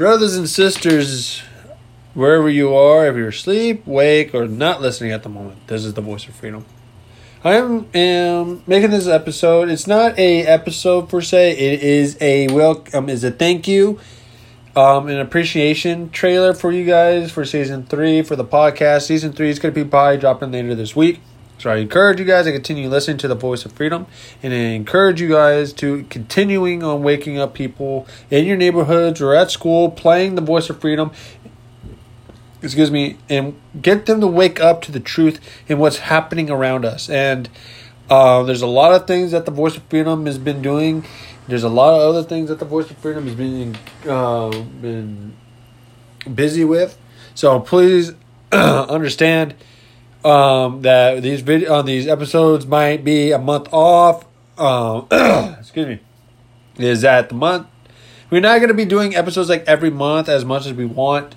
Brothers and sisters, wherever you are, if you're asleep, awake, or not listening at the moment, this is the Voice of Freedom. I am making this episode. It's not a episode per se. It is a welcome, is a thank you, an appreciation trailer for you guys for season 3 for the podcast. Season 3 is going to be probably dropping later this week. So I encourage you guys to continue listening to the Voice of Freedom, and I encourage you guys to continuing on waking up people in your neighborhoods or at school, playing the Voice of Freedom, and get them to wake up to the truth in what's happening around us. And there's a lot of things that the Voice of Freedom has been doing. There's a lot of other things that the Voice of Freedom has been busy with. So please understand that these episodes might be a month off. Is that the month? We're not going to be doing episodes like every month as much as we want.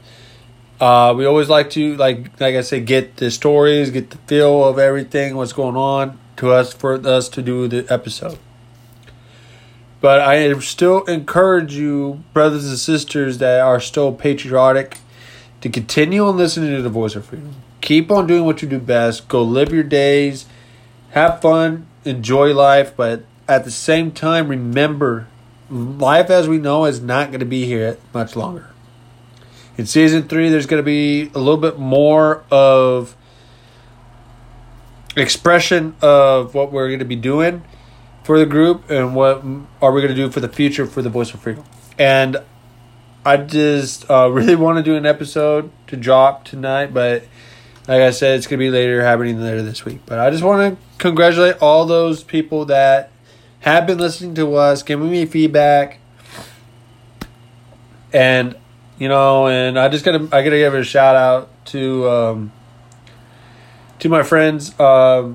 We always like to, like I say, get the stories, get the feel of everything, what's going on to us for us to do the episode. But I still encourage you, brothers and sisters that are still patriotic, to continue on listening to the Voice of Freedom. Keep on doing what you do best. Go live your days. Have fun. Enjoy life. But at the same time, remember, life as we know is not going to be here much longer. In season 3, there's going to be a little bit more of expression of what we're going to be doing for the group and what are we going to do for the future for the Voice of Freedom. And I just really want to do an episode to drop tonight, but like I said, it's going to be happening later this week. But I just want to congratulate all those people that have been listening to us, giving me feedback. And, you know, and I got to give a shout out to my friends. My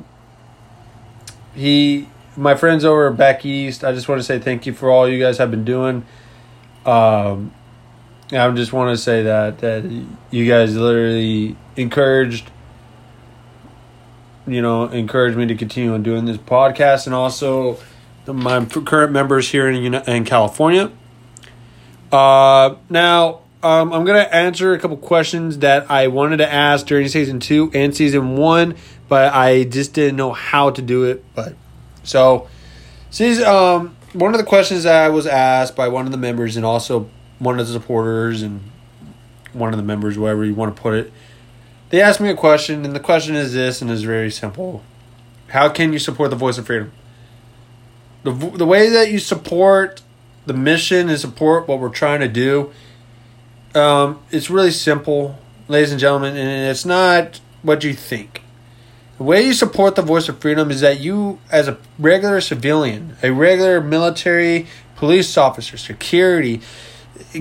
friends over back east, I just want to say thank you for all you guys have been doing. I just want to say that you guys literally encouraged me to continue on doing this podcast, and also my current members here in California. Now, I'm going to answer a couple questions that I wanted to ask during season 2 and season 1, but I just didn't know how to do it. But so, one of the questions that I was asked by one of the members and also one of the supporters and one of the members, wherever you want to put it. They asked me a question, and the question is this, and it's very simple. How can you support the Voice of Freedom? The way that you support the mission and support what we're trying to do, it's really simple, ladies and gentlemen, and it's not what you think. The way you support the Voice of Freedom is that you, as a regular civilian, a regular military, police officer, security,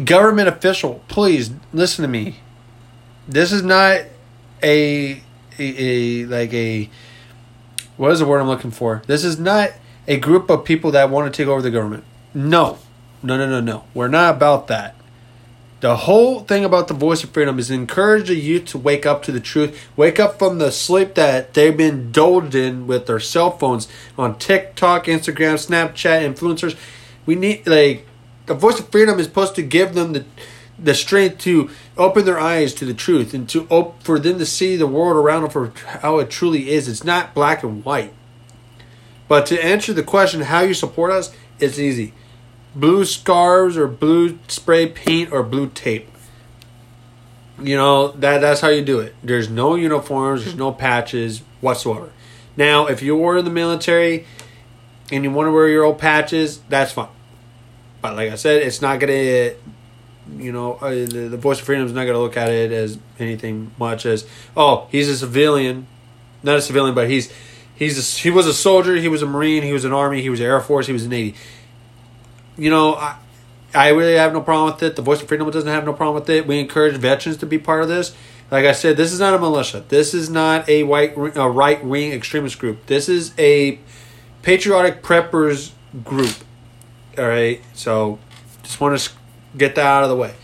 government official, please listen to me. This is not what is the word I'm looking for? This is not a group of people that want to take over the government. No. We're not about that. The whole thing about the Voice of Freedom is encourage the youth to wake up to the truth, wake up from the sleep that they've been indulged in with their cell phones on TikTok, Instagram, Snapchat, influencers. We need the Voice of Freedom is supposed to give them the strength to open their eyes to the truth and to for them to see the world around them for how it truly is. It's not black and white. But to answer the question how you support us, it's easy. Blue scarves or blue spray paint or blue tape. You know, that's how you do it. There's no uniforms, there's no patches whatsoever. Now, if you were in the military and you want to wear your old patches, that's fine. But like I said, it's not going to... the Voice of Freedom is not going to look at it as anything much as, oh, he's a civilian. Not a civilian, but he was a soldier, he was a Marine, he was an Army, he was an Air Force, he was a Navy. You know, I really have no problem with it. The Voice of Freedom doesn't have no problem with it. We encourage veterans to be part of this. Like I said, this is not a militia. This is not a right-wing extremist group. This is a patriotic preppers group. All right? So, just want to get that out of the way.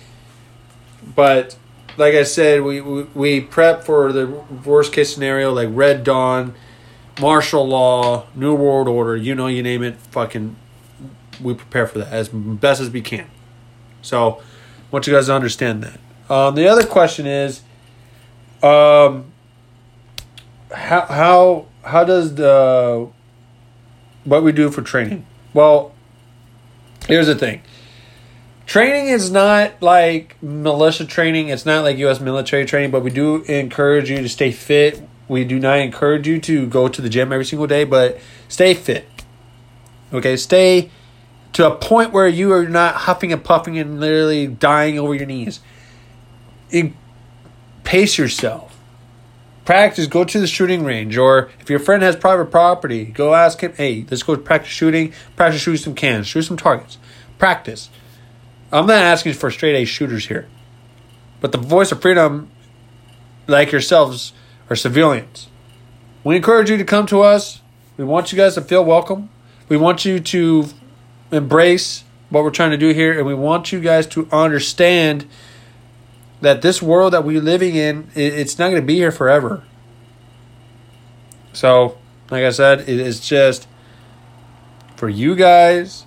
But like I said, we prep for the worst case scenario, like Red Dawn, martial law, New World Order, you name it, we prepare for that as best as we can. So I want you guys to understand that. The other question is, how does the what we do for training? Well, here's the thing. Training is not like militia training. It's not like U.S. military training, but we do encourage you to stay fit. We do not encourage you to go to the gym every single day, but stay fit. Okay, stay to a point where you are not huffing and puffing and literally dying over your knees. Pace yourself. Practice. Go to the shooting range, or if your friend has private property, go ask him, hey, let's go practice shooting. Practice shooting some cans. Shoot some targets. Practice. I'm not asking for straight A shooters here, but the voice of freedom, like yourselves, are civilians. We encourage you to come to us. We want you guys to feel welcome. We want you to embrace what we're trying to do here, and we want you guys to understand that this world that we're living in, it's not going to be here forever. So, like I said, it is just for you guys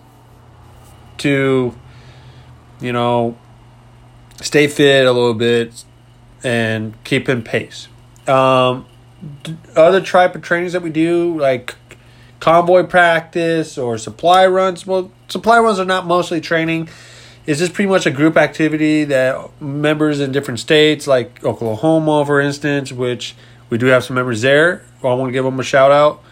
to, you know, stay fit a little bit and keep in pace. Other type of trainings that we do, like convoy practice or supply runs. Well, supply runs are not mostly training. It's just pretty much a group activity that members in different states, like Oklahoma, for instance, which we do have some members there. I want to give them a shout out.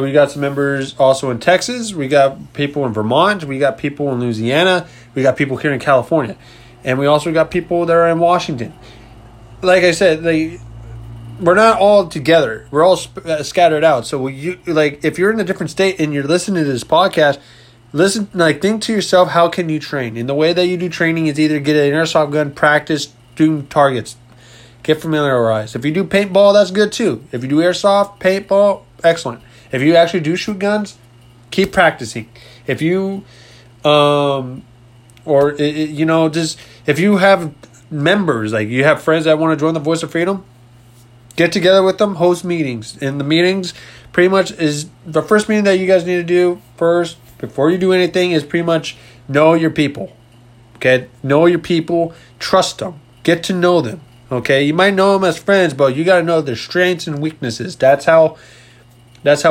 We got some members also in Texas. We got people in Vermont. We got people in Louisiana. We got people here in California, and we also got people that are in Washington. Like I said, we're not all together. We're all scattered out. So you, like, if you're in a different state and you're listening to this podcast, listen, like, think to yourself, how can you train? And the way that you do training is either get an airsoft gun, practice, do targets, get familiarized. If you do paintball, that's good too. If you do airsoft, paintball, excellent. If you actually do shoot guns, keep practicing. If you, if you have members, like you have friends that want to join the Voice of Freedom, get together with them, host meetings. And the meetings pretty much is the first meeting that you guys need to do first, before you do anything, is pretty much know your people. Okay? Know your people, trust them, get to know them. Okay? You might know them as friends, but you got to know their strengths and weaknesses. That's how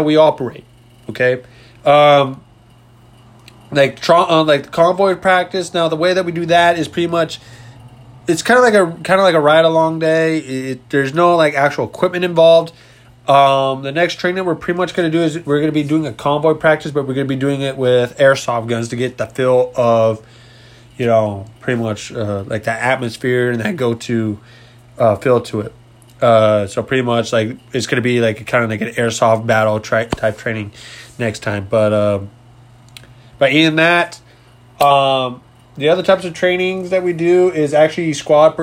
we operate, okay? Like convoy practice. Now, the way that we do that is pretty much, it's kind of like a ride along day. There's no like actual equipment involved. The next training we're pretty much going to do is we're going to be doing a convoy practice, but we're going to be doing it with airsoft guns to get the feel of, you know, pretty much like that atmosphere and that go-to feel to it. So pretty much like it's going to be like kind of like an airsoft battle type training next time. But in that, the other types of trainings that we do is actually squad.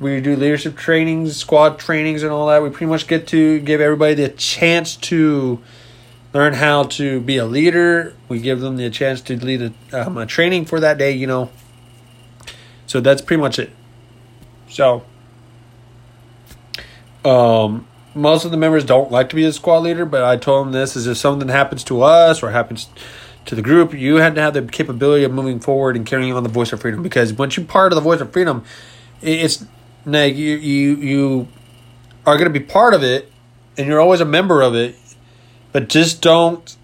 We do leadership trainings, squad trainings, and all that. We pretty much get to give everybody the chance to learn how to be a leader. We give them the chance to lead a training for that day, you know. So that's pretty much it. So, most of the members don't like to be a squad leader, but I told them this is if something happens to us or happens to the group, you had to have the capability of moving forward and carrying on the Voice of Freedom. Because once you're part of the Voice of Freedom, it's like you are going to be part of it, and you're always a member of it. But just don't,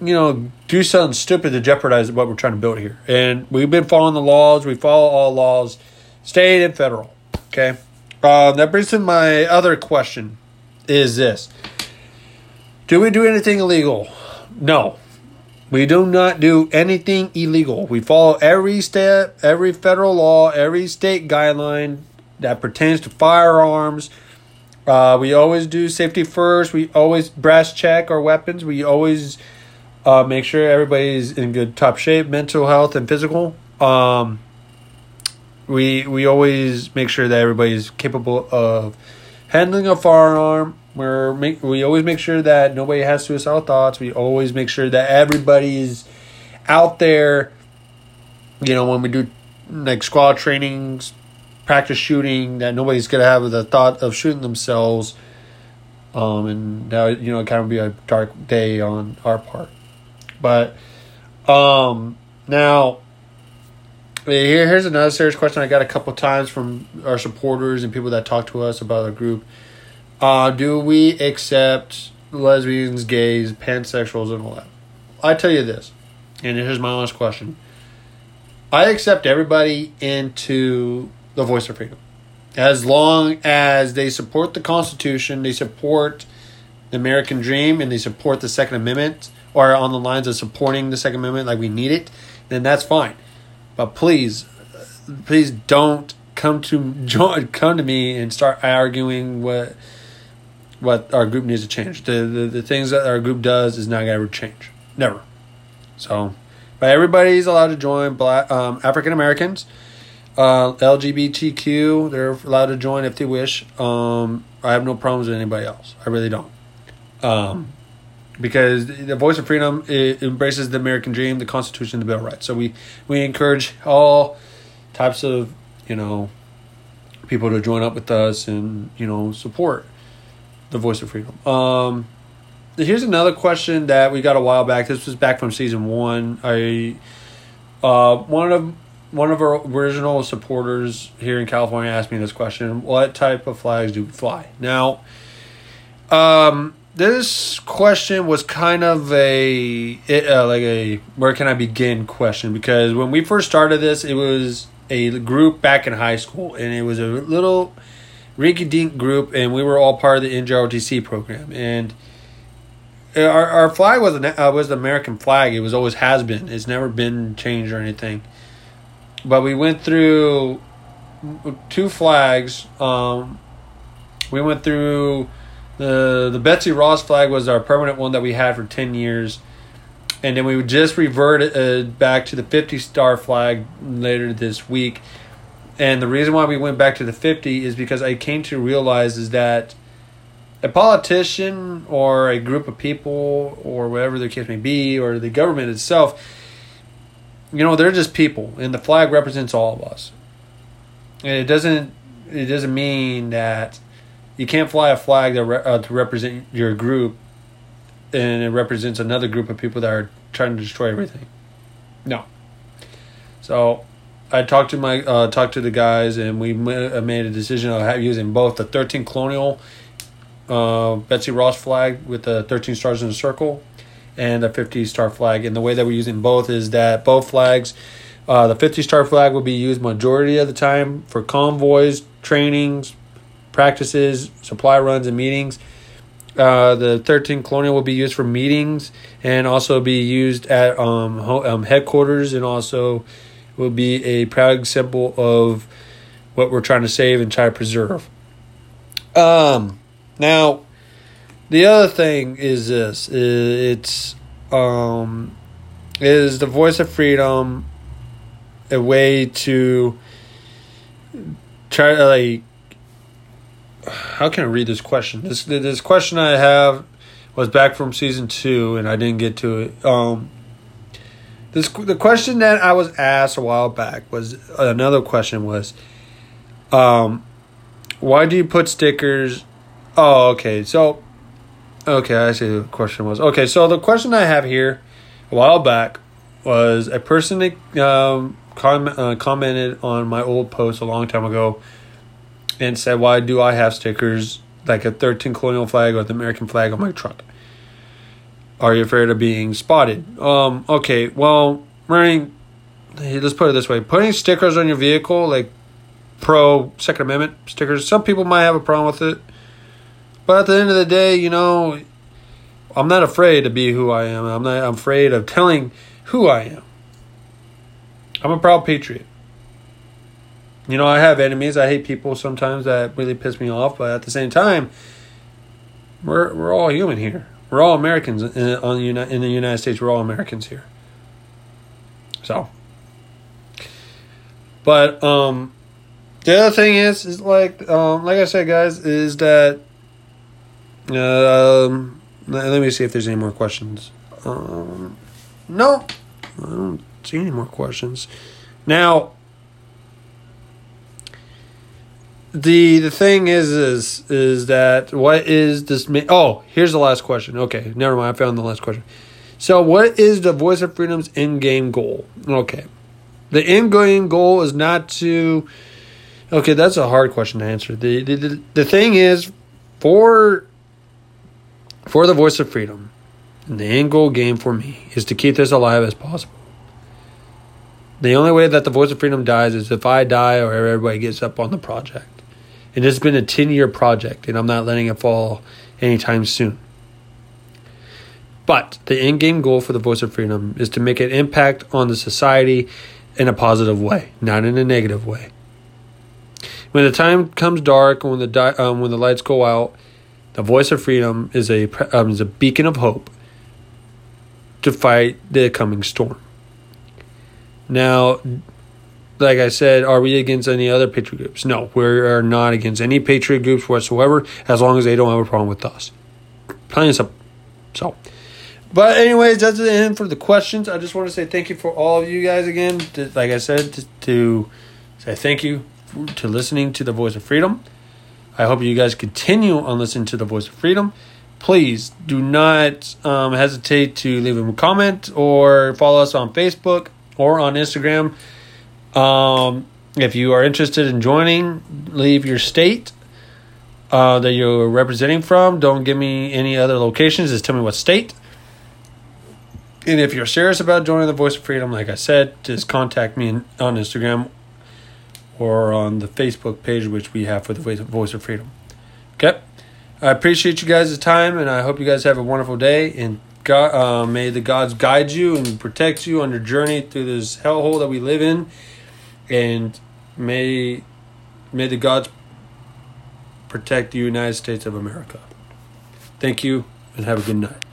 you know, do something stupid to jeopardize what we're trying to build here. And we've been following the laws. We follow all laws. State and federal, okay? That brings to my other question is this. Do we do anything illegal? No. We do not do anything illegal. We follow every step, every federal law, every state guideline that pertains to firearms. We always do safety first. We always brass check our weapons. We always make sure everybody's in good top shape, mental health and physical. We always make sure that everybody's capable of handling a firearm. We always make sure that nobody has suicidal thoughts. We always make sure that everybody's out there, you know, when we do like squad trainings, practice shooting, that nobody's going to have the thought of shooting themselves. And now, you know, it kind of be a dark day on our part. But Now, here's another serious question I got a couple times from our supporters and people that talk to us about our group. Do we accept lesbians, gays, pansexuals, and all that? I tell you this, and here's my honest question. I accept everybody into the Voice of Freedom. As long as they support the Constitution, they support the American dream, and they support the Second Amendment, or on the lines of supporting the Second Amendment, like we need it, then that's fine. But please, please don't come to me and start arguing what our group needs to change. The things that our group does is not going to change. Never. So, but everybody's allowed to join. Black, African Americans, LGBTQ, they're allowed to join if they wish. I have no problems with anybody else. I really don't. Because the Voice of Freedom embraces the American dream, the Constitution, the Bill of Rights. So we encourage all types of, people to join up with us and, support the Voice of Freedom. Here's another question that we got a while back. This was back from season 1. One of our original supporters here in California asked me this question: what type of flags do we fly? Now, this question was kind of a where can I begin question, because when we first started this, it was a group back in high school, and it was a little rinky-dink group, and we were all part of the NJROTC program, and our flag was the American flag. It was always has been. It's never been changed or anything. But we went through 2 flags. We went through the Betsy Ross flag was our permanent one that we had for 10 years. And then we just reverted back to the 50-star flag later this week. And the reason why we went back to the 50 is because I came to realize is that a politician or a group of people or whatever their case may be, or the government itself, they're just people, and the flag represents all of us. And it doesn't mean that you can't fly a flag that to represent your group, and it represents another group of people that are trying to destroy everything. No. So I talked to the guys, and we made a decision of using both the 13 Colonial Betsy Ross flag with the 13 stars in a circle and a 50-star flag. And the way that we're using both is that both flags, the 50-star flag will be used majority of the time for convoys, trainings, practices, supply runs, and meetings. The 13 Colonial will be used for meetings and also be used at headquarters, and also will be a proud symbol of what we're trying to save and try to preserve. Now, the other thing is this: is the Voice of Freedom a way to try to, how can I read this question? This question I have was back from season 2, and I didn't get to it. The question that I was asked a while back was another question was, why do you put stickers? Oh, okay. So, I see what the question was. Okay, so the question I have here a while back was a person commented on my old post a long time ago and said, why do I have stickers like a 13 Colonial flag or the American flag on my truck? Are you afraid of being spotted? Okay, well, let's put it this way. Putting stickers on your vehicle, like pro Second Amendment stickers, some people might have a problem with it. But at the end of the day, I'm not afraid to be who I am. I'm afraid of telling who I am. I'm a proud patriot. I have enemies. I hate people sometimes that really piss me off. But at the same time, we're all human here. We're all Americans in the United States. We're all Americans here. So, but the other thing is like I said, guys, is that. Let me see if there's any more questions. No, I don't see any more questions. Now, the thing is that what is this? Here's the last question. Okay, never mind. I found the last question. So what is the Voice of Freedom's end-game goal? Okay. The end-game goal is not to... Okay, that's a hard question to answer. The thing is, for the Voice of Freedom, the end goal game for me is to keep this alive as possible. The only way that the Voice of Freedom dies is if I die or everybody gets up on the project. And it's been a 10-year project, and I'm not letting it fall anytime soon. But the end game goal for the Voice of Freedom is to make an impact on the society in a positive way, not in a negative way. When the time comes dark, when the lights go out, the Voice of Freedom is a beacon of hope to fight the coming storm. Now, like I said, are we against any other patriot groups? No, we are not against any patriot groups whatsoever, as long as they don't have a problem with us. Plain and simple. So, but anyways, that's the end for the questions. I just want to say thank you for all of you guys again. Like I said, to say thank you to listening to the Voice of Freedom. I hope you guys continue on listening to the Voice of Freedom. Please do not hesitate to leave a comment or follow us on Facebook or on Instagram. If you are interested in joining, leave your state that you're representing from. Don't give me any other locations. Just tell me what state. And if you're serious about joining the Voice of Freedom, like I said, just contact me on Instagram or on the Facebook page, which we have for the Voice of Freedom. Okay? I appreciate you guys' time, and I hope you guys have a wonderful day. And God, may the gods guide you and protect you on your journey through this hellhole that we live in. And may the gods protect the United States of America. Thank you, and have a good night.